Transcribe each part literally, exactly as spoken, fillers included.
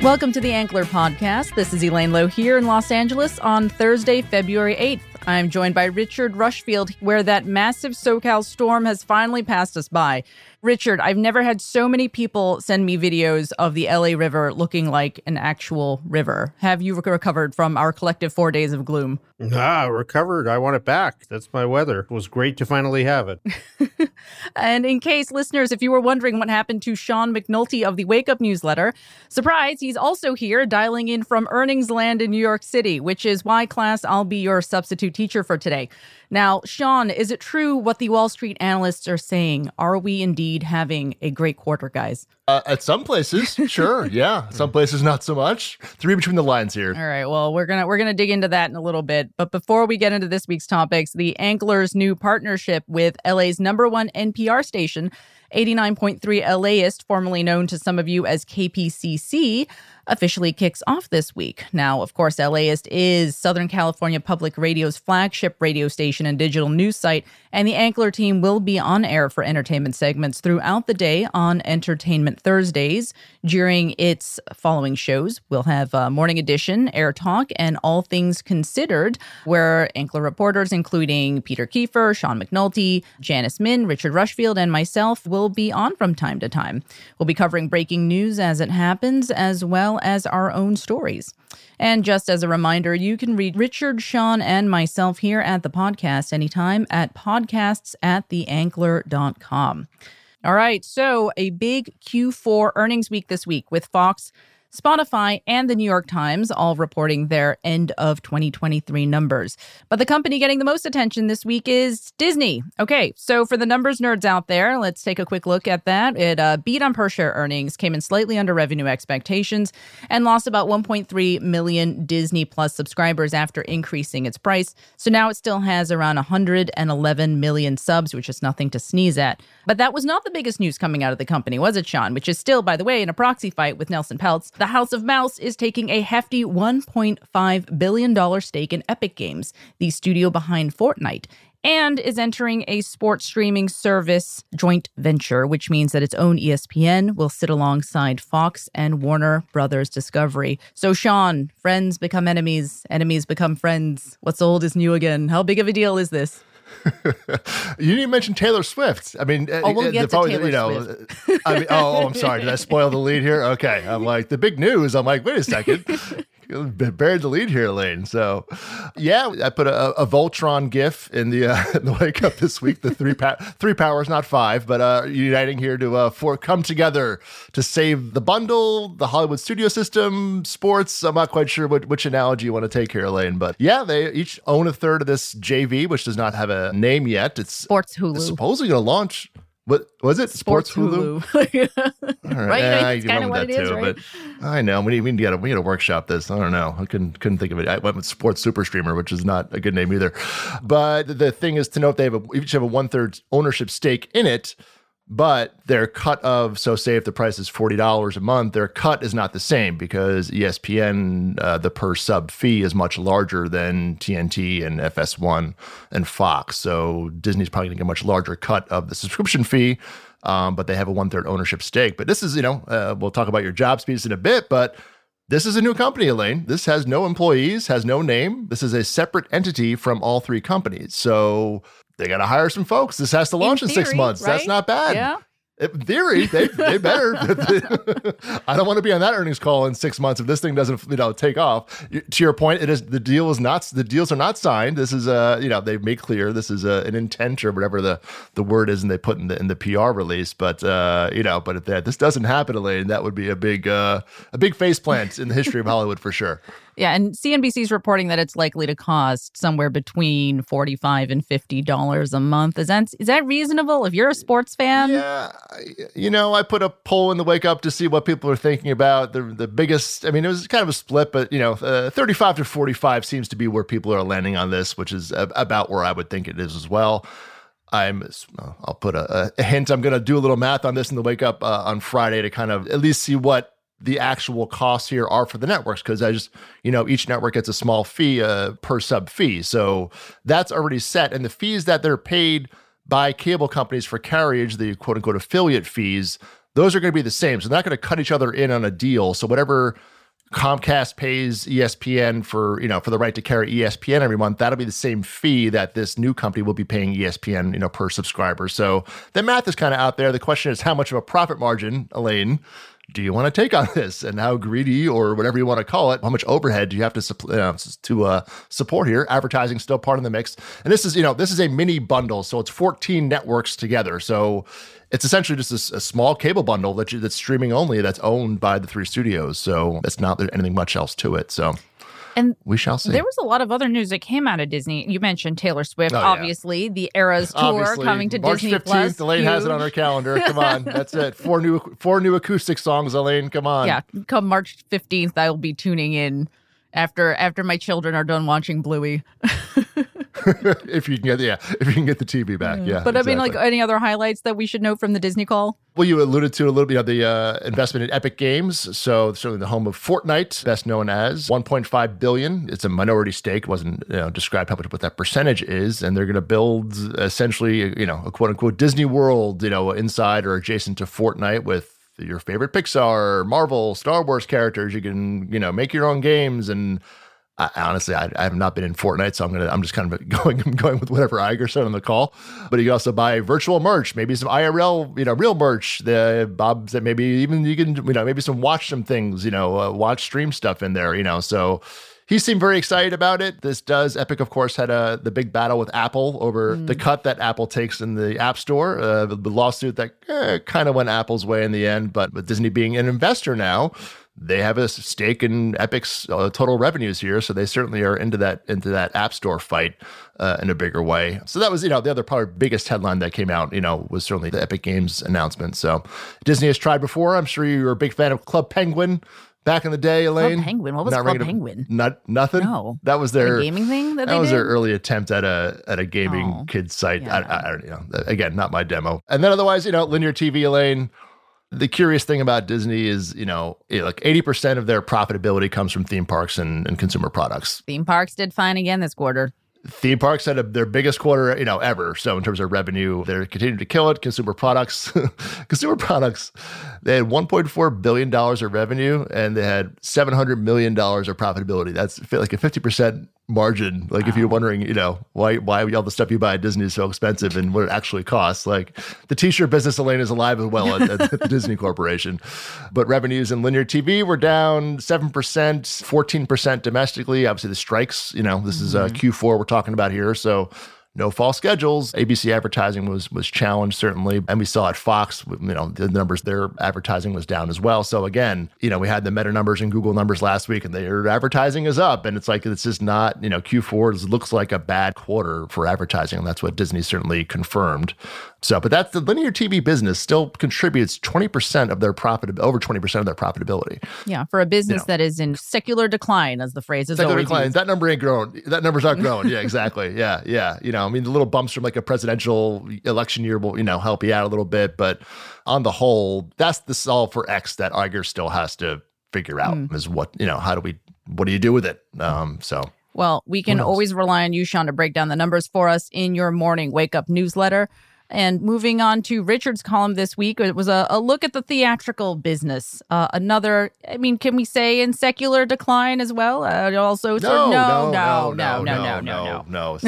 Welcome to the Ankler podcast. This is Elaine Low here in Los Angeles on Thursday, February eighth. I'm joined by Richard Rushfield, where that massive SoCal storm has finally passed us by. Richard, I've never had so many people send me videos of the L A River looking like an actual river. Have you recovered from our collective four days of gloom? Ah, recovered. I want it back. That's my weather. It was great to finally have it. And in case, listeners, if you were wondering what happened to Sean McNulty of the Wake Up newsletter, surprise, he's also here dialing in from earnings land in New York City, which is why, class, I'll be your substitute teacher for today. Now, Sean, is it true what the Wall Street analysts are saying? Are we indeed having a great quarter, guys? Uh, at some places, sure. Yeah. Some places, not so much. Three between the lines here. All right. Well, we're going to we're going to dig into that in a little bit. But before we get into this week's topics, the Ankler's new partnership with L A's number one N P R station, eighty-nine point three LAist, formerly known to some of you as K P C C, officially kicks off this week. Now, of course, LAist is Southern California Public Radio's flagship radio station and digital news site, and the Ankler team will be on air for entertainment segments throughout the day on Entertainment Thursdays. During its following shows, we'll have uh, Morning Edition, Air Talk, and All Things Considered, where Ankler reporters, including Peter Kiefer, Sean McNulty, Janice Min, Richard Rushfield, and myself, will be on from time to time. We'll be covering breaking news as it happens, as well as our own stories. And just as a reminder, you can read Richard, Sean, and myself here at the podcast anytime at podcasts at the ankler dot com. All right, so a big Q four earnings week this week with Fox, Spotify, and the New York Times all reporting their end of twenty twenty-three numbers. But the company getting the most attention this week is Disney. Okay, so for the numbers nerds out there, let's take a quick look at that. It uh, beat on per share earnings, came in slightly under revenue expectations, and lost about one point three million Disney Plus subscribers after increasing its price. So now it still has around one hundred eleven million subs, which is nothing to sneeze at. But that was not the biggest news coming out of the company, was it, Sean? Which is still, by the way, in a proxy fight with Nelson Peltz. The House of Mouse is taking a hefty one point five billion dollars stake in Epic Games, the studio behind Fortnite, and is entering a sports streaming service joint venture, which means that its own E S P N will sit alongside Fox and Warner Brothers Discovery. So, Sean, friends become enemies, enemies become friends. What's old is new again. How big of a deal is this? You didn't mention Taylor Swift. I mean, oh, we'll get to probably, Taylor you know, Swift. I mean, oh, oh, I'm sorry. Did I spoil the lead here? Okay. I'm like, the big news. I'm like, wait a second. Buried the lead here, Elaine. So, yeah, I put a, a Voltron gif in the uh, in the wake up this week. The three pa- three powers, not five, but uh, uniting here to uh, for come together to save the bundle, the Hollywood studio system, sports. I'm not quite sure what, which analogy you want to take here, Elaine, but yeah, they each own a third of this J V, which does not have a name yet. It's Sports Hulu. It's supposedly going to launch. What was it? Sports, Sports Hulu. Hulu. All right, right? Yeah, that's kind of what it too, is, right? But I know we need we need to get a, we need to workshop this. I don't know. I couldn't couldn't think of it. I went with Sports Super Streamer, which is not a good name either. But the thing is to note, they have a, each have a one third ownership stake in it. But their cut of, so say if the price is forty dollars a month, their cut is not the same because E S P N, uh, the per sub fee is much larger than T N T and F S one and Fox. So Disney's probably going to get a much larger cut of the subscription fee, um, but they have a one-third ownership stake. But this is, you know, uh, we'll talk about your job speeds in a bit, but this is a new company, Elaine. This has no employees, has no name. This is a separate entity from all three companies. So they got to hire some folks. This has to launch in, theory, in six months. Right? That's not bad. Yeah. In theory, they they better. I don't want to be on that earnings call in six months if this thing doesn't, you know, take off. To your point, it is the deal is not the deals are not signed. This is a you know they make clear this is a, an intent or whatever the, the word is, and they put in the in the P R release. But uh, you know, but if that this doesn't happen, Elaine, that would be a big uh, a big faceplant in the history of Hollywood for sure. Yeah, and C N B C's reporting that it's likely to cost somewhere between forty-five dollars and fifty dollars a month. Is that is that reasonable if you're a sports fan? Yeah, you know, I put a poll in the Wake Up to see what people are thinking about. The the biggest, I mean, it was kind of a split, but, you know, uh, thirty-five to forty-five seems to be where people are landing on this, which is a, about where I would think it is as well. I'm, I'll put a, a hint. I'm going to do a little math on this in the Wake Up uh, on Friday to kind of at least see what the actual costs here are for the networks, because I just, you know, each network gets a small fee uh, per sub fee. So that's already set. And the fees that they're paid by cable companies for carriage, the quote unquote affiliate fees, those are going to be the same. So they're not going to cut each other in on a deal. So whatever Comcast pays E S P N for, you know, for the right to carry E S P N every month, that'll be the same fee that this new company will be paying E S P N, you know, per subscriber. So the math is kind of out there. The question is, how much of a profit margin, Elaine, do you want to take on this, and how greedy, or whatever you want to call it, how much overhead do you have to you know, to uh, support here? Advertising still part of the mix, and this is you know this is a mini bundle, so it's fourteen networks together. So it's essentially just a, a small cable bundle that you, that's streaming only, that's owned by the three studios. So that's not there's anything much else to it. So. And we shall see. There was a lot of other news that came out of Disney. You mentioned Taylor Swift, oh, obviously. Yeah. The Eras Tour obviously. coming to March Disney fifteenth, Plus. Elaine Huge. has it on her calendar. Come on. That's it. Four new four new acoustic songs, Elaine. Come on. Yeah. Come March fifteenth, I will be tuning in after after my children are done watching Bluey. If you can get, yeah, if you can get the T V back. Yeah. But exactly. I mean, like, any other highlights that we should know from the Disney call? Well, you alluded to a little bit of the uh, investment in Epic Games. So certainly the home of Fortnite, best known as one point five billion dollars. It's a minority stake. Wasn't you know, described how much what that percentage is. And they're going to build essentially, you know, a quote unquote Disney world, you know, inside or adjacent to Fortnite with your favorite Pixar, Marvel, Star Wars characters. You can, you know, make your own games. And I, honestly, I, I have not been in Fortnite, so I'm gonna. I'm just kind of going. I'm going with whatever Iger said on the call. But you can also buy virtual merch, maybe some I R L, you know, real merch. The Bob said maybe even you can, you know, maybe some watch some things, you know, uh, watch stream stuff in there, you know. So he seemed very excited about it. This does Epic, of course, had a the big battle with Apple over mm. the cut that Apple takes in the App Store, uh, the, the lawsuit that eh, kind of went Apple's way in the end. But with Disney being an investor now, they have a stake in Epic's uh, total revenues here, so they certainly are into that into that App Store fight uh, in a bigger way. So that was, you know, the other probably biggest headline that came out, you know, was certainly the Epic Games announcement. So Disney has tried before. I'm sure you were a big fan of Club Penguin back in the day, Elaine. Club Penguin. What was not Club Penguin? Not nothing. No, that was their the gaming thing. That, that they was did? their early attempt at a at a gaming oh, kids site. Yeah. I, I don't you know. Again, not my demo. And then otherwise, you know, linear T V, Elaine. The curious thing about Disney is, you know, like eighty percent of their profitability comes from theme parks and, and consumer products. Theme parks did fine again this quarter. Theme parks had a, their biggest quarter, you know, ever. So in terms of revenue, they're continuing to kill it. Consumer products, consumer products, they had one point four billion dollars of revenue and they had seven hundred million dollars of profitability. That's like a fifty percent margin. Like wow. If you're wondering, you know, why why all the stuff you buy at Disney is so expensive and what it actually costs, like the T-shirt business, Elaine, is alive and well at, at the Disney Corporation. But revenues in linear T V were down seven percent, fourteen percent domestically. Obviously the strikes, you know, this mm-hmm. is uh, Q four we're talking about here. So no fall schedules. A B C advertising was was challenged, certainly. And we saw at Fox, you know, the numbers, their advertising was down as well. So again, you know, we had the Meta numbers and Google numbers last week and their advertising is up. And it's like, it's just not, you know, Q four looks like a bad quarter for advertising. And that's what Disney certainly confirmed. So, but that's the linear T V business still contributes twenty percent of their profit, over twenty percent of their profitability. Yeah, for a business you know. that is in secular decline, as the phrase is always used. That number ain't grown. That number's not grown. Yeah, exactly. Yeah, yeah. You know, I mean, the little bumps from like a presidential election year will, you know, help you out a little bit. But on the whole, that's the solve for X that Iger still has to figure out mm. is what, you know, how do we, what do you do with it? Um, so. Well, we can always rely on you, Sean, to break down the numbers for us in your morning wake up newsletter. And moving on to Richard's column this week, it was a, a look at the theatrical business. Uh, another, I mean, can we say in secular decline as well? Uh, also, no, no, no, no, no, no, no, no,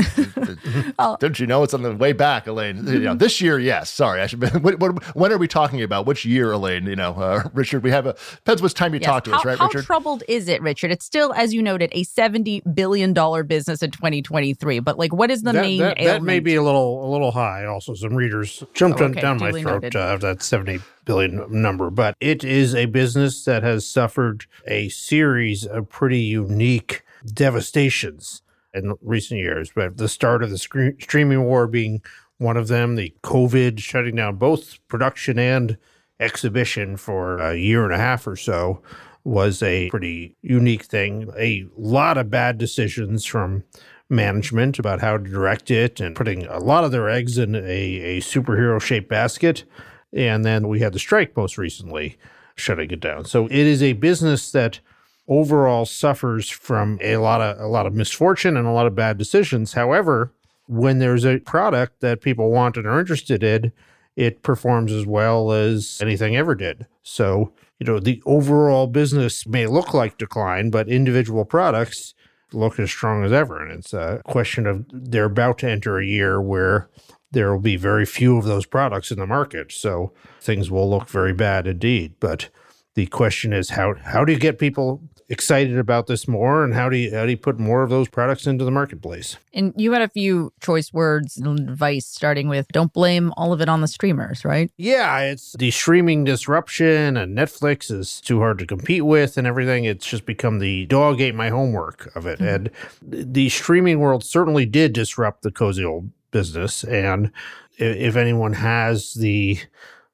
no. Don't you know it's on the way back, Elaine? You know, this year, yes. Sorry, I should. Be, what, what, when are we talking about? Which year, Elaine? You know, uh, Richard, we have a depends what time you yes. talk to how, us, right, how Richard? How troubled is it, Richard? It's still, as you noted, a seventy billion dollars business in twenty twenty-three. But like, what is the that, main? That, that may be a little, a little high, also. So readers jumped oh, okay. down Duly my throat uh, of that seventy billion number, but it is a business that has suffered a series of pretty unique devastations in recent years. But the start of the sc- streaming war being one of them, the COVID shutting down both production and exhibition for a year and a half or so was a pretty unique thing. A lot of bad decisions from management about how to direct it and putting a lot of their eggs in a, a superhero-shaped basket. And then we had the strike most recently shutting it down. So it is a business that overall suffers from a lot of a lot of misfortune and a lot of bad decisions. However, when there's a product that people want and are interested in, it performs as well as anything ever did. So, you know, the overall business may look like decline, but individual products look as strong as ever. And it's a question of they're about to enter a year where there will be very few of those products in the market. So things will look very bad indeed. But the question is, how how do you get people excited about this more, and how do you how do you put more of those products into the marketplace? And you had a few choice words and advice, starting with don't blame all of it on the streamers, right? Yeah, it's the streaming disruption, and Netflix is too hard to compete with and everything. It's just become the dog ate my homework of it. Mm-hmm. And the streaming world certainly did disrupt the cozy old business. And if anyone has the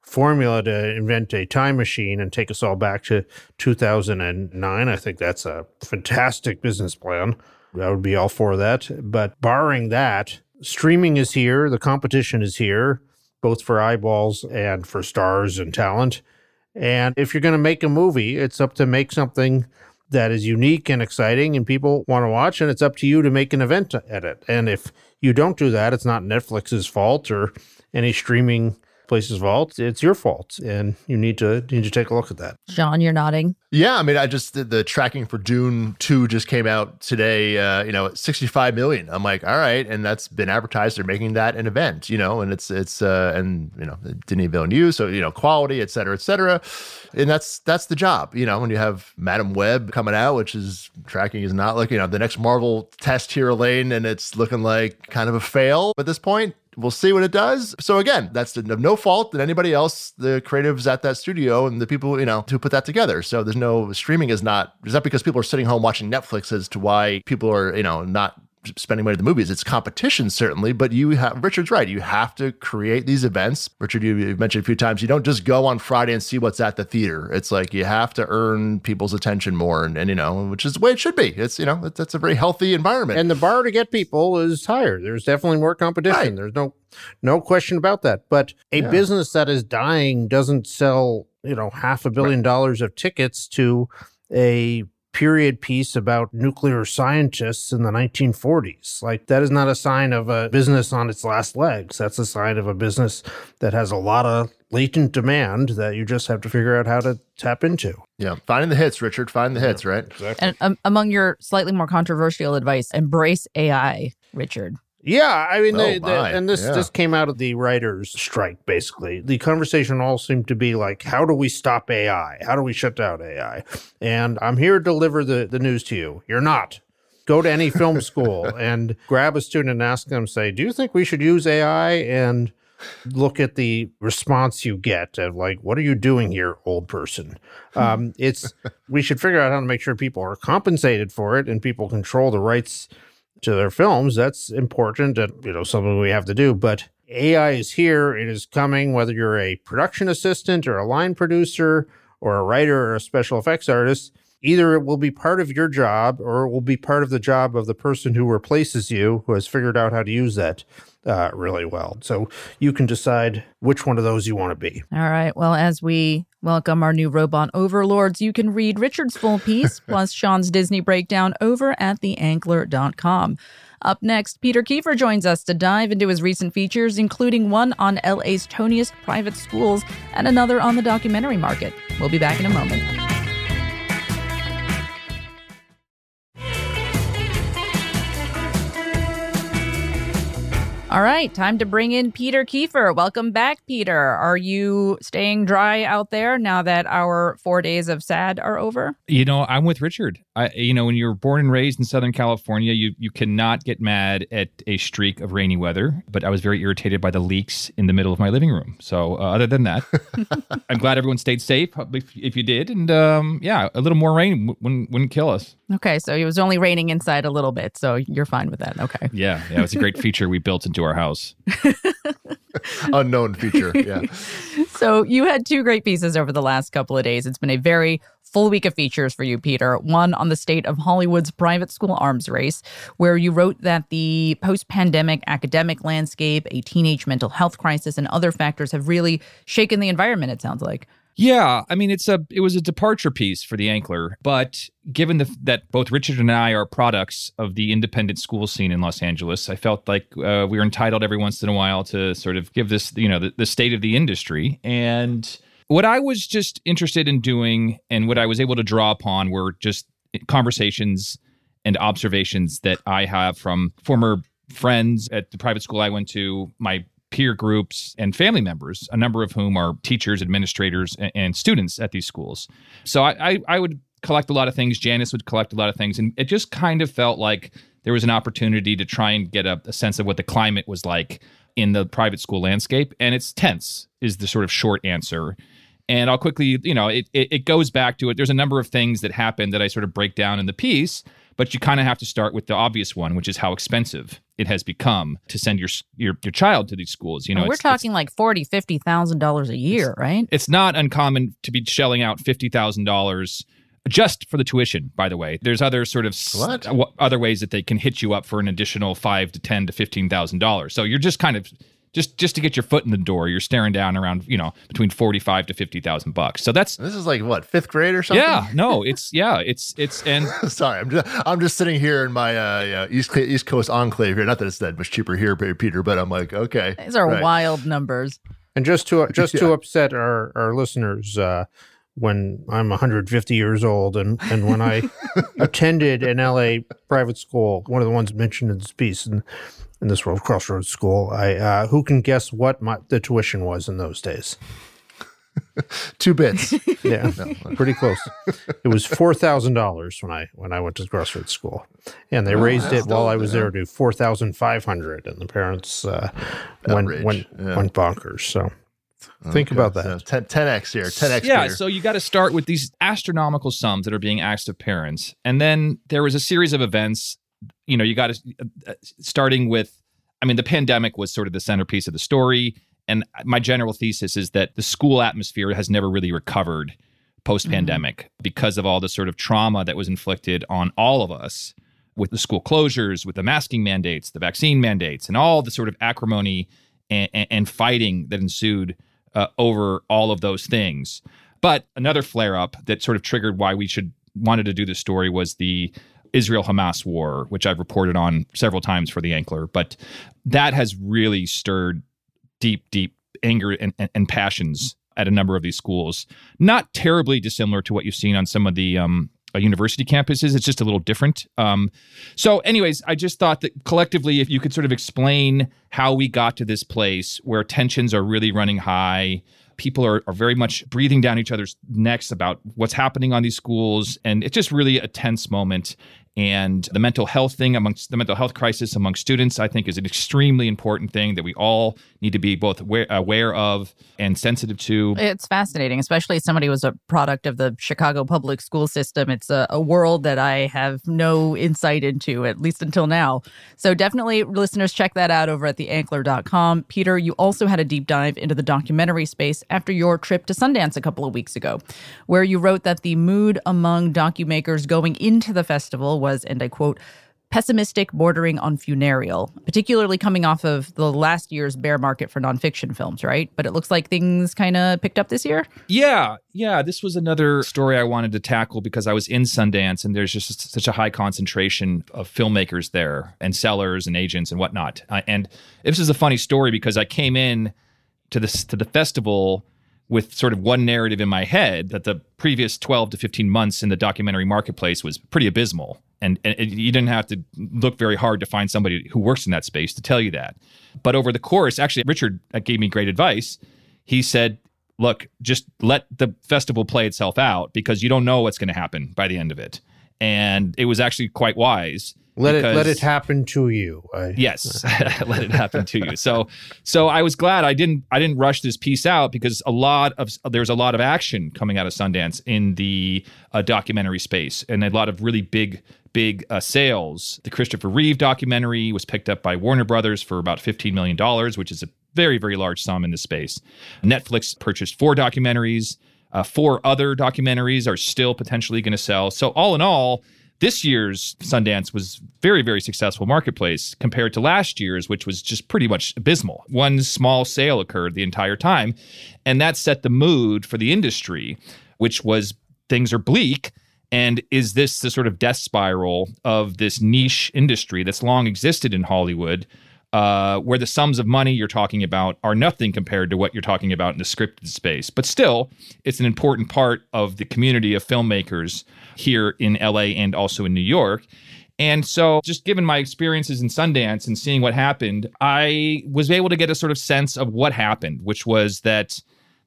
formula to invent a time machine and take us all back to two thousand nine, I think that's a fantastic business plan. I would be all for that. But barring that, streaming is here. The competition is here, both for eyeballs and for stars and talent. And if you're going to make a movie, it's up to make something that is unique and exciting and people want to watch, and it's up to you to make an event at it. And if you don't do that, it's not Netflix's fault or any streaming place's fault. It's your fault, and you need to you need to take a look at that. John, you're nodding. Yeah, I mean, I just did the tracking for Dune two just came out today, uh, you know, at sixty-five million. I'm like, all right, and that's been advertised. They're making that an event, you know, and it's, it's uh, and, you know, Denis Villeneuve, so, you know, quality, et cetera, et cetera. And that's, that's the job, you know, when you have Madame Web coming out, which is tracking is not looking, you know, the next Marvel test here, Elaine, and it's looking like kind of a fail at this point. We'll see what it does. So again, that's the, no fault that anybody else, the creatives at that studio and the people, you know, who put that together. So there's no, streaming is not, it's not because people are sitting home watching Netflix as to why people are, you know, not spending money at the movies. It's competition, certainly, but you have, Richard's right. You have to create these events. Richard, you, you mentioned a few times, you don't just go on Friday and see what's at the theater. It's like, you have to earn people's attention more and, and you know, which is the way it should be. It's, you know, it, that's a very healthy environment. And the bar to get people is higher. There's definitely more competition. Right. There's no, no question about that, but a yeah. business that is dying doesn't sell, you know, half a billion right. dollars of tickets to a period piece about nuclear scientists in the nineteen forties. Like, that is not a sign of a business on its last legs. That's a sign of a business that has a lot of latent demand that you just have to figure out how to tap into. Yeah. Finding the hits, Richard. Find the hits, yeah, right? Exactly. And um, among your slightly more controversial advice, embrace A I, Richard. Yeah. I mean, oh they, they, and this, yeah. this came out of the writers' strike, basically. The conversation all seemed to be like, how do we stop A I? How do we shut down A I? And I'm here to deliver the, the news to you. You're not. Go to any film school and grab a student and ask them, say, do you think we should use A I? And look at the response you get of like, what are you doing here, old person? Um, it's we should figure out how to make sure people are compensated for it and people control the rights to their films. That's important and, you know, something we have to do. But A I is here. It is coming, whether you're a production assistant or a line producer or a writer or a special effects artist. Either it will be part of your job or it will be part of the job of the person who replaces you, who has figured out how to use that uh, really well. So you can decide which one of those you want to be. All right. Well, as we welcome our new robot overlords, you can read Richard's full piece plus Sean's Disney breakdown over at the ankler dot com. Up next, Peter Kiefer joins us to dive into his recent features, including one on L A's toniest private schools and another on the documentary market. We'll be back in a moment. All right, time to bring in Peter Kiefer. Welcome back, Peter. Are you staying dry out there now that our four days of sad are over? You know, I'm with Richard. I, you know, when you were born and raised in Southern California, you, you cannot get mad at a streak of rainy weather. But I was very irritated by the leaks in the middle of my living room. So uh, other than that, I'm glad everyone stayed safe if, if you did. And um, yeah, a little more rain wouldn't, wouldn't kill us. Okay, so it was only raining inside a little bit. So you're fine with that. Okay. Yeah, yeah, it's a great feature we built into our house. Unknown feature, yeah. So you had two great pieces over the last couple of days. It's been a very full week of features for you, Peter. One on the state of Hollywood's private school arms race, where you wrote that the post-pandemic academic landscape, a teenage mental health crisis, and other factors have really shaken the environment, it sounds like. Yeah, I mean, it's a it was a departure piece for the Ankler, but given the, that both Richard and I are products of the independent school scene in Los Angeles, I felt like uh, we were entitled every once in a while to sort of give this, you know, the, the state of the industry. And what I was just interested in doing and what I was able to draw upon were just conversations and observations that I have from former friends at the private school I went to, my peer groups and family members, a number of whom are teachers, administrators, and, and students at these schools. So I, I, I would collect a lot of things. Janice would collect a lot of things. And it just kind of felt like there was an opportunity to try and get a, a sense of what the climate was like in the private school landscape. And it's tense is the sort of short answer. And I'll quickly, you know, it, it, it goes back to it. There's a number of things that happen that I sort of break down in the piece, but you kind of have to start with the obvious one, which is how expensive it has become to send your your, your child to these schools. You know, we're it's, talking it's, like forty thousand dollars, fifty thousand dollars a year, it's, right? It's not uncommon to be shelling out fifty thousand dollars just for the tuition, by the way. There's other sort of s- other ways that they can hit you up for an additional five to ten to fifteen thousand dollars. So you're just kind of... Just just to get your foot in the door, you're staring down around, you know, between forty-five to fifty thousand bucks. So that's this is like what, fifth grade or something? Yeah, no, it's yeah, it's it's and sorry, I'm just I'm just sitting here in my uh, yeah, East East Coast enclave here. Not that it's that much cheaper here, Peter, but I'm like, okay, these are right. wild numbers. And just to just yeah. to upset our our listeners, uh, when I'm one hundred fifty years old, and and when I attended an L A private school, one of the ones mentioned in this piece, and. in this world Crossroads School, I uh, who can guess what my, the tuition was in those days? Two bits. Yeah, no, pretty close. It was four thousand dollars when I when I went to Crossroads School, and they oh, raised it while I was there to four thousand five hundred, and the parents uh, went went, yeah. went bonkers. So. Think okay. about that. So ten, ten X here. ten X Yeah, Peter. So you got to start with these astronomical sums that are being asked of parents, and then there was a series of events. You know, you got to, uh, starting with, I mean, the pandemic was sort of the centerpiece of the story. And my general thesis is that the school atmosphere has never really recovered post-pandemic mm-hmm. because of all the sort of trauma that was inflicted on all of us with the school closures, with the masking mandates, the vaccine mandates, and all the sort of acrimony and, and, and fighting that ensued uh, over all of those things. But another flare-up that sort of triggered why we should wanted to do this story was the Israel-Hamas war, which I've reported on several times for the Ankler, but that has really stirred deep, deep anger and, and, and passions at a number of these schools. Not terribly dissimilar to what you've seen on some of the um, university campuses. It's just a little different. Um, so anyways, I just thought that collectively, if you could sort of explain how we got to this place where tensions are really running high, people are, are very much breathing down each other's necks about what's happening on these schools. And it's just really a tense moment. And the mental health thing amongst the mental health crisis among students, I think, is an extremely important thing that we all need to be both aware, aware of and sensitive to. It's fascinating, especially as somebody who was a product of the Chicago public school system. It's a, a world that I have no insight into, at least until now. So definitely, listeners, check that out over at the ankler dot com. Peter, you also had a deep dive into the documentary space after your trip to Sundance a couple of weeks ago, where you wrote that the mood among documakers going into the festival was, and I quote, pessimistic, bordering on funereal, particularly coming off of the last year's bear market for nonfiction films, right? But it looks like things kind of picked up this year? Yeah, yeah. This was another story I wanted to tackle because I was in Sundance and there's just such a high concentration of filmmakers there and sellers and agents and whatnot. Uh, and this is a funny story because I came in to this to the festival with sort of one narrative in my head that the previous twelve to fifteen months in the documentary marketplace was pretty abysmal. And, and it, you didn't have to look very hard to find somebody who works in that space to tell you that. But over the course, actually, Richard gave me great advice. He said, look, just let the festival play itself out because you don't know what's going to happen by the end of it. And it was actually quite wise. Let because, it let it happen to you. I, yes, let it happen to you. So, so I was glad I didn't I didn't rush this piece out because a lot of there's a lot of action coming out of Sundance in the uh, documentary space and a lot of really big big uh, sales. The Christopher Reeve documentary was picked up by Warner Brothers for about fifteen million dollars, which is a very very large sum in this space. Netflix purchased four documentaries. Uh, four other documentaries are still potentially going to sell. So all in all, this year's Sundance was very, very successful marketplace compared to last year's, which was just pretty much abysmal. One small sale occurred the entire time, and that set the mood for the industry, which was things are bleak. And is this the sort of death spiral of this niche industry that's long existed in Hollywood, uh, where the sums of money you're talking about are nothing compared to what you're talking about in the scripted space? But still, it's an important part of the community of filmmakers here in L A and also in New York. And so just given my experiences in Sundance and seeing what happened, I was able to get a sort of sense of what happened, which was that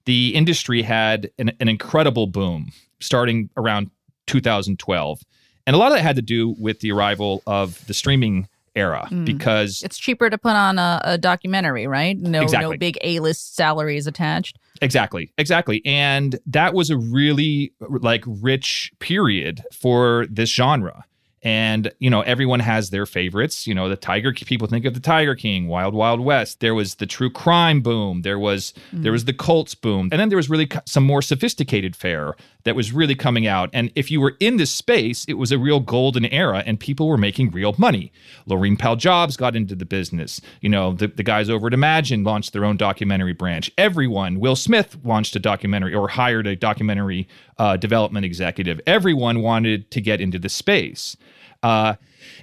the industry had an, an incredible boom starting around two thousand twelve. And a lot of that had to do with the arrival of the streaming era mm. because it's cheaper to put on a, a documentary, right? No, exactly. No big A-list salaries attached. Exactly. Exactly. And that was a really like rich period for this genre. And, you know, everyone has their favorites. You know, the Tiger, people think of the Tiger King, Wild Wild West. There was the true crime boom. There was mm. there was the Colts boom. And then there was really some more sophisticated fare that was really coming out. And if you were in this space, it was a real golden era and people were making real money. Loreen Paljobs got into the business. You know, the, the guys over at Imagine launched their own documentary branch. Everyone, Will Smith launched a documentary or hired a documentary uh, development executive. Everyone wanted to get into the space. Uh,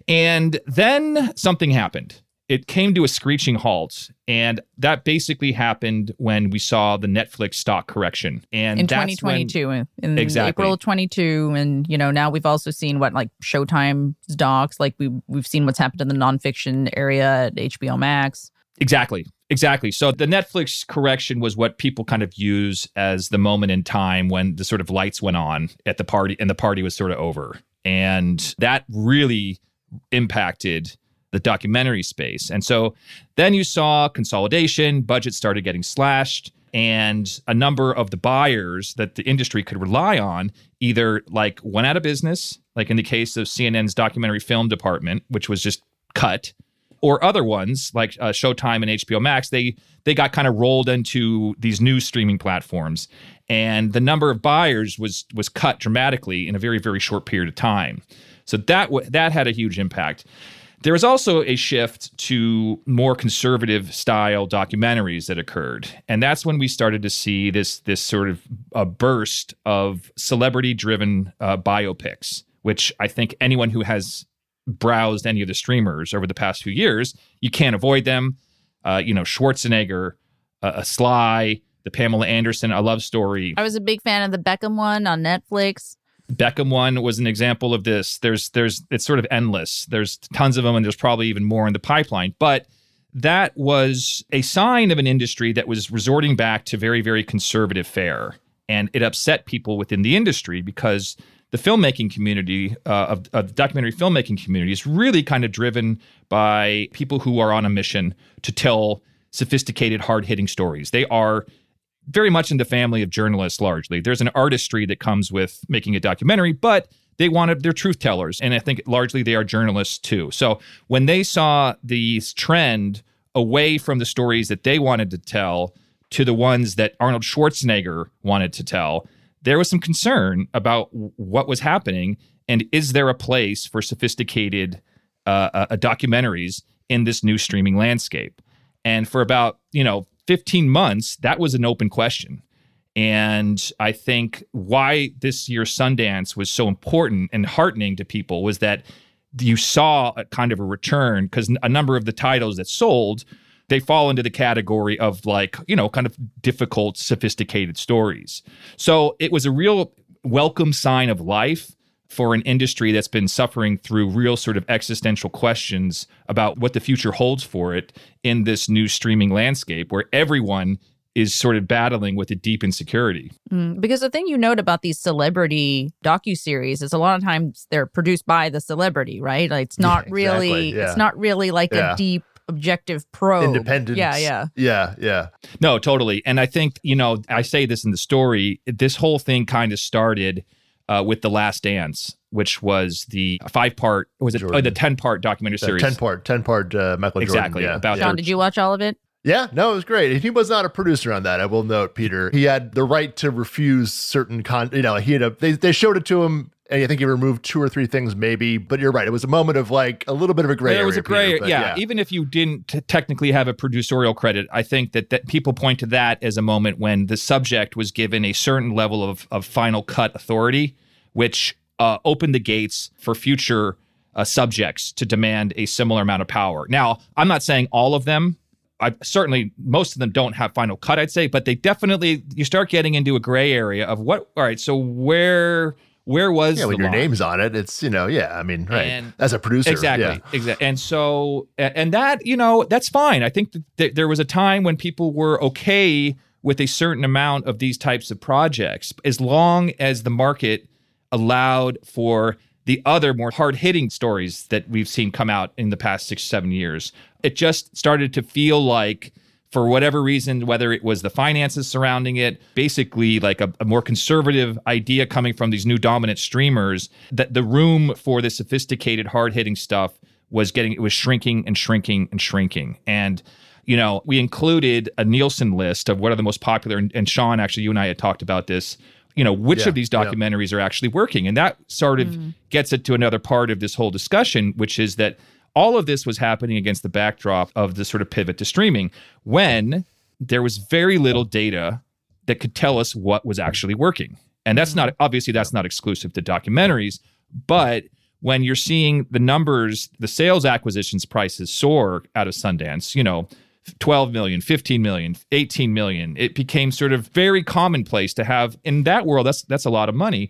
and then something happened. It came to a screeching halt. And that basically happened when we saw the Netflix stock correction. And in that's twenty twenty-two, when, in exactly. April of twenty-two. And, you know, now we've also seen what like Showtime docs, like we, we've seen what's happened in the nonfiction area at H B O Max. Exactly. Exactly. So the Netflix correction was what people kind of use as the moment in time when the sort of lights went on at the party and the party was sort of over. And that really impacted the documentary space. And so then you saw consolidation, budgets started getting slashed, and a number of the buyers that the industry could rely on either like went out of business, like in the case of C N N's documentary film department, which was just cut, or other ones like uh, Showtime and H B O Max, they they got kind of rolled into these new streaming platforms. And the number of buyers was was cut dramatically in a very, very short period of time. So that w- that had a huge impact. There was also a shift to more conservative style documentaries that occurred. And that's when we started to see this, this sort of a burst of celebrity-driven uh, biopics, which I think anyone who has browsed any of the streamers over the past few years, you can't avoid them. Uh, you know, Schwarzenegger, uh, a Sly, the Pamela Anderson, A Love Story. I was a big fan of the Beckham one on Netflix. Beckham one was an example of this. There's, there's, it's sort of endless. There's tons of them, and there's probably even more in the pipeline. But that was a sign of an industry that was resorting back to very, very conservative fare. And it upset people within the industry because the filmmaking community, uh, of, of the documentary filmmaking community, is really kind of driven by people who are on a mission to tell sophisticated, hard-hitting stories. They are very much in the family of journalists, largely. There's an artistry that comes with making a documentary, but they wanted, they're truth tellers. And I think largely they are journalists too. So when they saw the trend away from the stories that they wanted to tell to the ones that Arnold Schwarzenegger wanted to tell, there was some concern about what was happening. And is there a place for sophisticated uh, uh, documentaries in this new streaming landscape? And for about, you know, fifteen months, that was an open question. And I think why this year's Sundance was so important and heartening to people was that you saw a kind of a return, because a number of the titles that sold, they fall into the category of like, you know, kind of difficult, sophisticated stories. So it was a real welcome sign of life for an industry that's been suffering through real sort of existential questions about what the future holds for it in this new streaming landscape where everyone is sort of battling with a deep insecurity. Mm, because the thing you note about these celebrity docuseries is a lot of times they're produced by the celebrity, right? Like it's not yeah, really, exactly, yeah. it's not really like yeah. a deep, objective probe. Independence. Yeah, yeah. Yeah, yeah. No, totally. And I think, you know, I say this in the story, this whole thing kind of started Uh, with The Last Dance, which was the five-part, was it oh, the ten-part documentary series? ten-part, uh, ten-part uh, Michael exactly, Jordan. Exactly. Yeah. John, their... did you watch all of it? Yeah, no, it was great. He was not a producer on that, I will note, Peter. He had the right to refuse certain, con- you know, he had a, they, they showed it to him And I think you removed two or three things maybe, but you're right. It was a moment of like a little bit of a gray area. It was a gray area, yeah, yeah. Even if you didn't t- technically have a producerial credit, I think that, that people point to that as a moment when the subject was given a certain level of, of final cut authority, which uh, opened the gates for future uh, subjects to demand a similar amount of power. Now, I'm not saying all of them. I certainly, most of them don't have final cut, I'd say, but they definitely, you start getting into a gray area of what, all right, so where... Where was yeah, when the your line? Name's on it, it's, you know, yeah, I mean, right, and as a producer. Exactly, yeah. exactly. And so, and that, you know, that's fine. I think that th- there was a time when people were okay with a certain amount of these types of projects, as long as the market allowed for the other more hard-hitting stories that we've seen come out in the past six, seven years. It just started to feel like, for whatever reason, whether it was the finances surrounding it, basically like a, a more conservative idea coming from these new dominant streamers, that the room for the sophisticated, hard-hitting stuff was getting, it was shrinking and shrinking and shrinking. And, you know, we included a Nielsen list of what are the most popular, and, and Sean, actually, you and I had talked about this, you know, which yeah, of these documentaries yeah. are actually working. And that sort of mm-hmm. gets it to another part of this whole discussion, which is that all of this was happening against the backdrop of this sort of pivot to streaming when there was very little data that could tell us what was actually working. And that's not, obviously that's not exclusive to documentaries, but when you're seeing the numbers, the sales acquisitions prices soar out of Sundance, you know, twelve million, fifteen million, eighteen million, it became sort of very commonplace to have in that world. That's, that's a lot of money.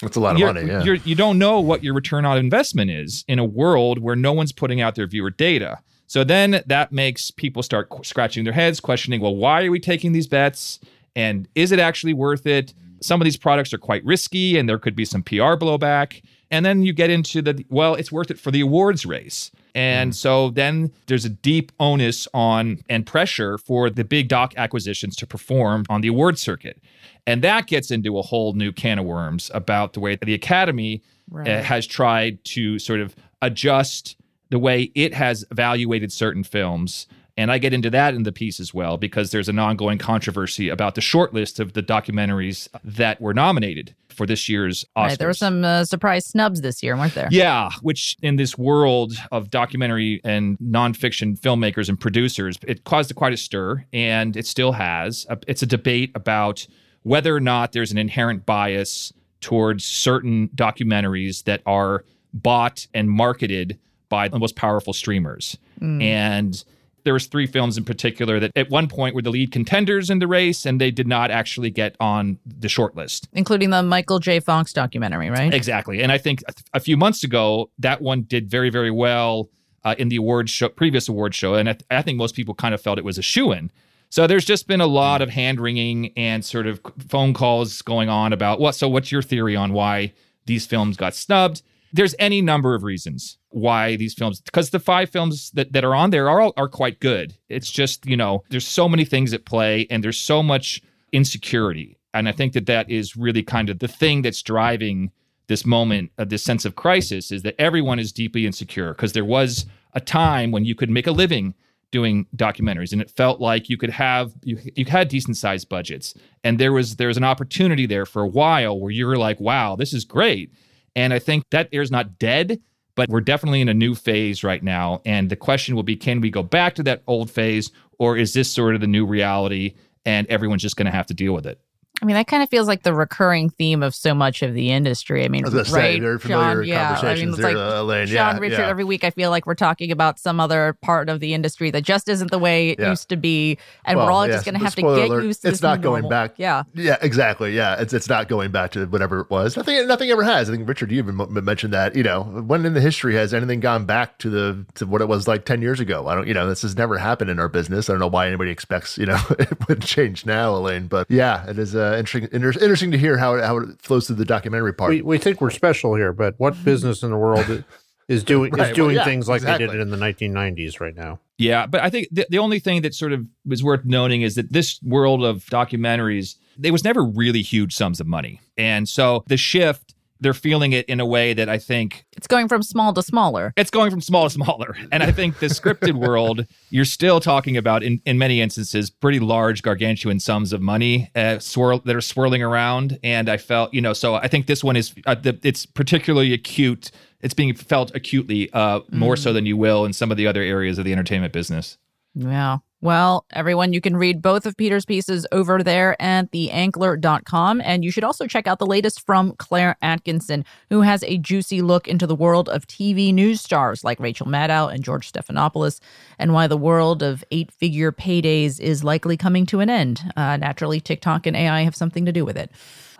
That's a lot of you're, money, yeah. You're, you don't know what your return on investment is in a world where no one's putting out their viewer data. So then that makes people start qu- scratching their heads, questioning, well, why are we taking these bets? And is it actually worth it? Some of these products are quite risky, and there could be some P R blowback. And then you get into the, well, it's worth it for the awards race. And mm. so then there's a deep onus on and pressure for the big doc acquisitions to perform on the award circuit. And that gets into a whole new can of worms about the way that the Academy right. uh, has tried to sort of adjust the way it has evaluated certain films. And I get into that in the piece as well, because there's an ongoing controversy about the shortlist of the documentaries that were nominated for this year's Oscars. Right, there were some uh, surprise snubs this year, weren't there? Yeah, which in this world of documentary and nonfiction filmmakers and producers, it caused quite a stir, and it still has. It's a debate about whether or not there's an inherent bias towards certain documentaries that are bought and marketed by the most powerful streamers. Mm. And there was three films in particular that at one point were the lead contenders in the race, and they did not actually get on the shortlist. Including the Michael J. Fox documentary, right? Exactly. And I think a few months ago, that one did very, very well uh, in the award show, previous award show. And I, th- I think most people kind of felt it was a shoo-in. So there's just been a lot of hand-wringing and sort of phone calls going on about, what? So what's your theory on why these films got snubbed? There's any number of reasons why these films, because the five films that, that are on there are all, are quite good. It's just, you know, there's so many things at play, and there's so much insecurity. And I think that that is really kind of the thing that's driving this moment of this sense of crisis, is that everyone is deeply insecure, because there was a time when you could make a living doing documentaries, and it felt like you could have, you, you had decent sized budgets. And there was, there was an opportunity there for a while where you were like, wow, this is great. And I think that era's not dead, but we're definitely in a new phase right now. And the question will be, can we go back to that old phase, or is this sort of the new reality and everyone's just going to have to deal with it? I mean, that kind of feels like the recurring theme of so much of the industry. I mean, I was right, very familiar Sean, yeah. conversations I mean, it's there, like, uh, Elaine, Sean, yeah, Richard, yeah. every week I feel like we're talking about some other part of the industry that just isn't the way it yeah. used to be, and well, we're all yeah, just going to have to get alert, used to it's this not going normal. Back. Yeah, yeah, exactly. Yeah, it's it's not going back to whatever it was. Nothing, nothing ever has. I think Richard, you even mentioned that. You know, when in the history has anything gone back to the to what it was like ten years ago? I don't. You know, this has never happened in our business. I don't know why anybody expects you know it would change now, Elaine. But yeah, it is. Uh, interesting, inter- interesting to hear how it, how it flows through the documentary part. We, we think we're special here, but what business in the world is doing right. is doing well, yeah, things like exactly. they did it in the nineteen nineties right now? Yeah, but I think the, the only thing that sort of is worth noting is that this world of documentaries, there was never really huge sums of money. And so the shift they're feeling it in a way that I think... It's going from small to smaller. It's going from small to smaller. And I think the scripted world, you're still talking about, in, in many instances, pretty large, gargantuan sums of money uh, swirl that are swirling around. And I felt, you know, so I think this one is, uh, the, it's particularly acute. It's being felt acutely uh, mm. more so than you will in some of the other areas of the entertainment business. Yeah. Well, everyone, you can read both of Peter's pieces over there at the ankler dot com. And you should also check out the latest from Claire Atkinson, who has a juicy look into the world of T V news stars like Rachel Maddow and George Stephanopoulos, and why the world of eight-figure paydays is likely coming to an end. Uh, naturally, TikTok and A I have something to do with it.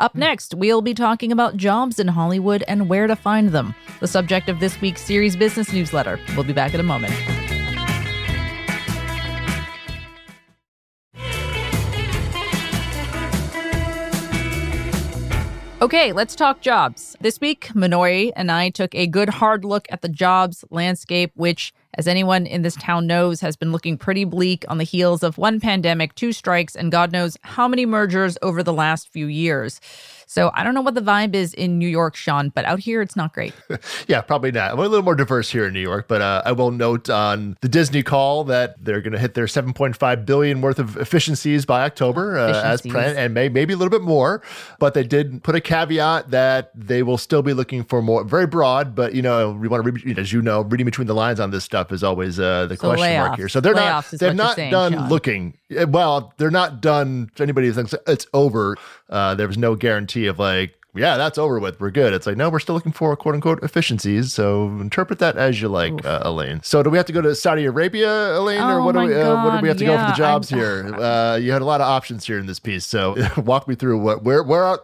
Up next, we'll be talking about jobs in Hollywood and where to find them, the subject of this week's series business newsletter. We'll be back in a moment. Okay, let's talk jobs. This week, Minori and I took a good hard look at the jobs landscape, which, as anyone in this town knows, has been looking pretty bleak on the heels of one pandemic, two strikes, and God knows how many mergers over the last few years. So I don't know what the vibe is in New York, Sean, but out here, it's not great. Yeah, probably not. We're a little more diverse here in New York, but uh, I will note on the Disney call that they're going to hit their seven point five billion dollars worth of efficiencies by October, uh, as planned, and may, maybe a little bit more. But they did put a caveat that they will still be looking for more, very broad, but you know, we want to, read, as you know, reading between the lines on this stuff is always uh, the so question layoffs. mark here. So they're layoffs not, they're not saying, done Sean. looking. Well, they're not done. If anybody thinks it's over, uh, there was no guarantee of like, yeah, that's over with, we're good. It's like, no, we're still looking for quote unquote efficiencies. So interpret that as you like, uh, Elaine. So do we have to go to Saudi Arabia, Elaine, oh or what do we uh, what do we have to yeah, go for the jobs I'm, here? Uh, you had a lot of options here in this piece, so walk me through what where where are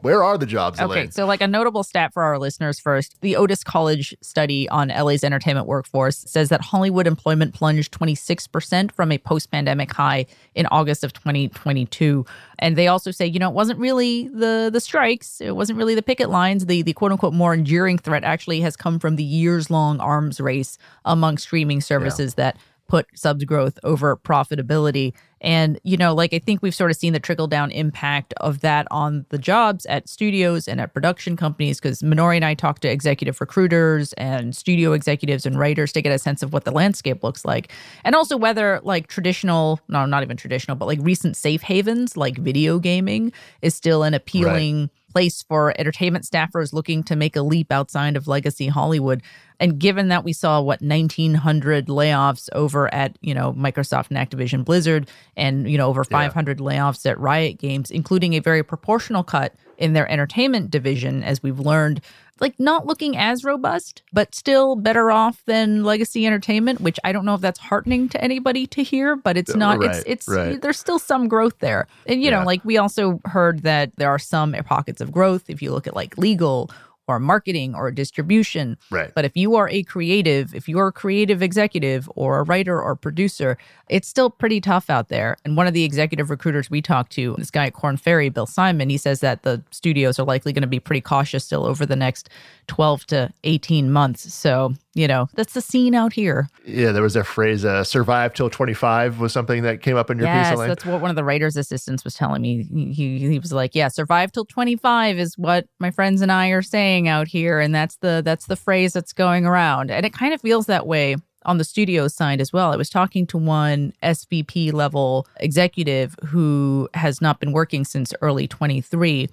where are the jobs, Elaine? Okay, so like a notable stat for our listeners first, the Otis College study on L A's entertainment workforce says that Hollywood employment plunged twenty-six percent from a post-pandemic high in August of twenty twenty-two. And they also say, you know, it wasn't really the the strikes. It wasn't really the picket lines. The the quote unquote more enduring threat actually has come from the years long arms race among streaming services yeah. that put subs growth over profitability. And, you know, like I think we've sort of seen the trickle down impact of that on the jobs at studios and at production companies, because Minori and I talked to executive recruiters and studio executives and writers to get a sense of what the landscape looks like. And also whether like traditional, no, not even traditional, but like recent safe havens like video gaming is still an appealing right. place for entertainment staffers looking to make a leap outside of legacy Hollywood. And given that we saw, what, nineteen hundred layoffs over at, you know, Microsoft and Activision Blizzard, and, you know, over five hundred yeah. layoffs at Riot Games, including a very proportional cut in their entertainment division, as we've learned, like not looking as robust, but still better off than legacy entertainment, which I don't know if that's heartening to anybody to hear, but it's not, right, it's, it's right. there's still some growth there. And, you yeah. know, like we also heard that there are some pockets of growth if you look at like legal or marketing or distribution. Right. But if you are a creative, if you're a creative executive or a writer or producer, it's still pretty tough out there. And one of the executive recruiters we talked to, this guy at Korn Ferry, Bill Simon, he says that the studios are likely going to be pretty cautious still over the next twelve to eighteen months. So, you know, that's the scene out here. Yeah, there was a phrase, uh, survive till twenty-five was something that came up in your yes, piece. Yes, that's what one of the writer's assistants was telling me. He, he was like, yeah, survive till twenty-five is what my friends and I are saying out here, and that's the that's the phrase that's going around. And it kind of feels that way on the studio side as well. I was talking to one S V P level executive who has not been working since early twenty-three,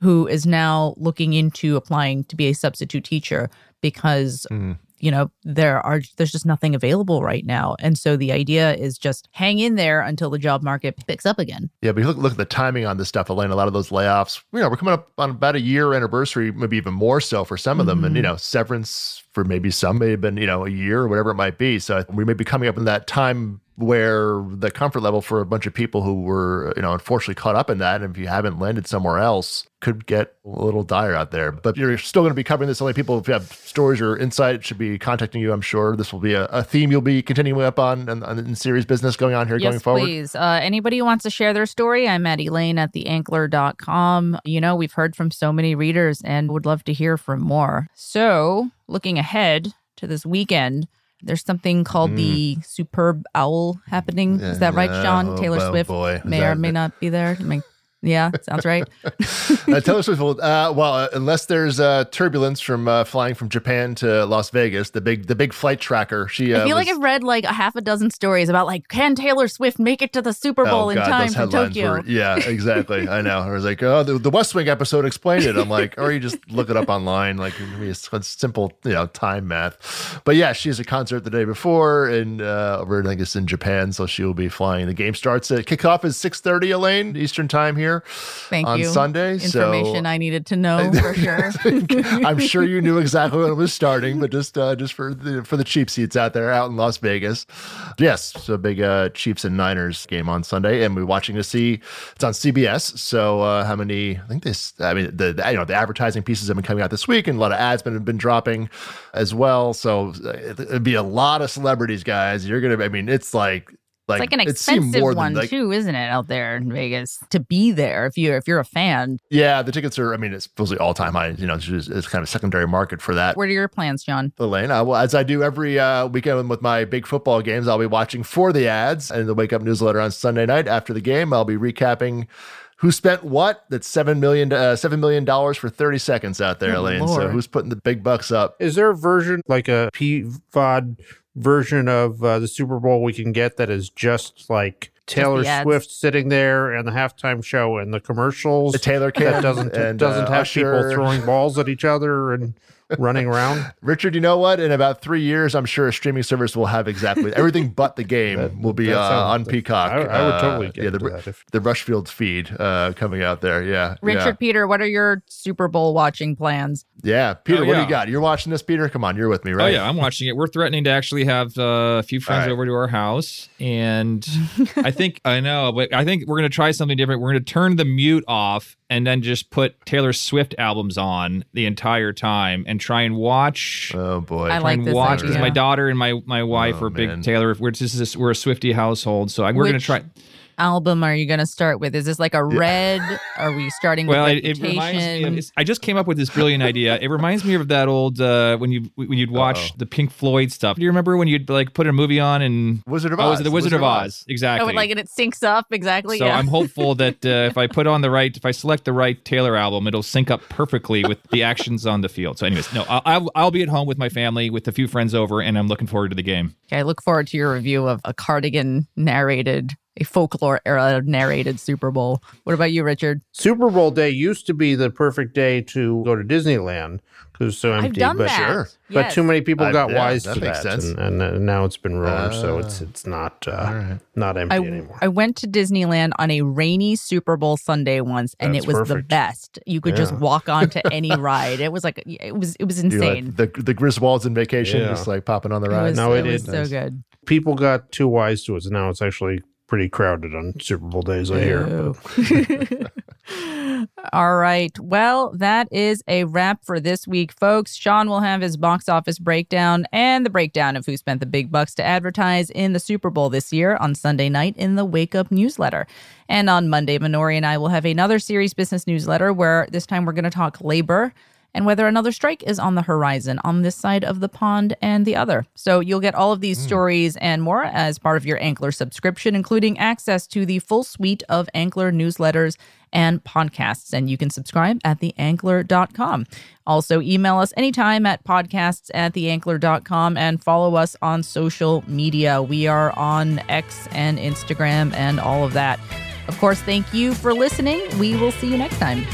who is now looking into applying to be a substitute teacher because mm. you know, there are there's just nothing available right now. And so the idea is just hang in there until the job market picks up again. Yeah, but you look, look at the timing on this stuff, Elaine. A lot of those layoffs, you know, we're coming up on about a year anniversary, maybe even more so for some of them. Mm-hmm. And, you know, severance for maybe some may have been, you know, a year or whatever it might be. So we may be coming up in that time where the comfort level for a bunch of people who were, you know, unfortunately caught up in that, and if you haven't landed somewhere else, could get a little dire out there. But you're still going to be covering this. Only people, if you have stories or insight, should be contacting you, I'm sure. This will be a, a theme you'll be continuing up on in series business going on here yes, going forward. Yes, please. Uh, anybody who wants to share their story, I'm at Elaine at the ankler dot com. You know, we've heard from so many readers and would love to hear from more. So looking ahead to this weekend, there's something called mm. the Superb Owl happening. Is that right, Sean? Oh, Taylor oh, Swift boy. may that, or may not be there. I mean, Yeah, sounds right. uh, Taylor Swift will, uh, well, uh, unless there's uh, turbulence from uh, flying from Japan to Las Vegas, the big the big flight tracker. She, uh, I feel was, like I've read like a half a dozen stories about like, can Taylor Swift make it to the Super Bowl oh, in God, time from Tokyo? Were, yeah, exactly. I know. I was like, oh, the, the West Wing episode explained it. I'm like, or you just look it up online. Like, it's simple, you know, time math. But yeah, she has a concert the day before, and uh, we're, I guess, in Japan, so she will be flying. The game starts at kickoff is six thirty, Elaine, Eastern time here. Thank on you. Sunday. Information so, I needed to know for sure. I'm sure you knew exactly when it was starting, but just uh, just for the for the cheap seats out there, out in Las Vegas. Yes, so big uh, Chiefs and Niners game on Sunday, and we're watching to see it's on C B S. So uh, how many? I think this. I mean, the, the you know the advertising pieces have been coming out this week, and a lot of ads have been, been dropping as well. So it, it'd be a lot of celebrities, guys. You're gonna. I mean, it's like. Like, it's like an expensive more one, than, like, too, isn't it, out there in Vegas, to be there if you're, if you're a fan. Yeah, the tickets are, I mean, it's supposedly all-time high. You know, it's, just, it's kind of a secondary market for that. What are your plans, John? Elaine, I, well, as I do every uh, weekend with my big football games, I'll be watching for the ads and the wake-up newsletter on Sunday night. After the game, I'll be recapping who spent what? That's seven million dollars, uh, seven million dollars for thirty seconds out there, oh, Elaine. Lord. So who's putting the big bucks up? Is there a version, like a P V O D version of uh, the Super Bowl we can get that is just like Taylor Swift sitting there and the halftime show and the commercials? The Taylor King that doesn't and, doesn't uh, have Usher. People throwing balls at each other and running around. Richard, you know what? In about three years, I'm sure a streaming service will have exactly everything but the game that, will be uh, on the, Peacock. I, I would uh, totally get yeah, the, that. If, the Rushfield feed uh, coming out there. Yeah. Richard, yeah. Peter, what are your Super Bowl watching plans? Yeah. Peter, oh, what yeah. do you got? You're watching this, Peter? Come on. You're with me, right? Oh, yeah. I'm watching it. We're threatening to actually have uh, a few friends right. over to our house. And I think, I know, but I think we're going to try something different. We're going to turn the mute off and then just put Taylor Swift albums on the entire time and try and watch. Oh boy! I like this watch because my daughter and my my wife oh, are big man. Taylor. We're just we're a Swiftie household, so I, we're going to try. Album are you going to start with? Is this like a red? Yeah. Are we starting with well, it, it reminds me of, I just came up with this brilliant idea. It reminds me of that old uh, when you when you'd watch Uh-oh. the Pink Floyd stuff. Do you remember when you'd like put a movie on and Wizard of oh, Oz? Was it the Wizard, Wizard of Oz, Oz. exactly. Oh, like and it syncs up exactly. So yeah. I'm hopeful that uh, if I put on the right, if I select the right Taylor album, it'll sync up perfectly with the actions on the field. So, anyways, no, I'll I'll be at home with my family with a few friends over, and I'm looking forward to the game. Okay, I look forward to your review of a Cardigan narrated. A folklore era narrated Super Bowl. What about you, Richard? Super Bowl day used to be the perfect day to go to Disneyland because it was so empty. I've done but, that. Sure. But yes. too many people I've, got yeah, wise that to that, sense. And, and now it's been ruined, uh, so it's it's not uh, right. not empty I, anymore. I went to Disneyland on a rainy Super Bowl Sunday once, and That's it was perfect. the best. You could yeah. just walk onto any ride. It was like it was it was insane. Like the the Griswolds in Vacation, yeah. just like popping on the ride. It was, no, it, it is so good. People got too wise to it, and now it's actually pretty crowded on Super Bowl days, I hear. All right. Well, that is a wrap for this week, folks. Sean will have his box office breakdown and the breakdown of who spent the big bucks to advertise in the Super Bowl this year on Sunday night in the Wake Up newsletter. And on Monday, Minori and I will have another series business newsletter where this time we're going to talk labor and whether another strike is on the horizon on this side of the pond and the other. So you'll get all of these mm. stories and more as part of your Ankler subscription, including access to the full suite of Ankler newsletters and podcasts. And you can subscribe at the ankler dot com. Also, email us anytime at podcasts at the ankler dot com and follow us on social media. We are on X and Instagram and all of that. Of course, thank you for listening. We will see you next time.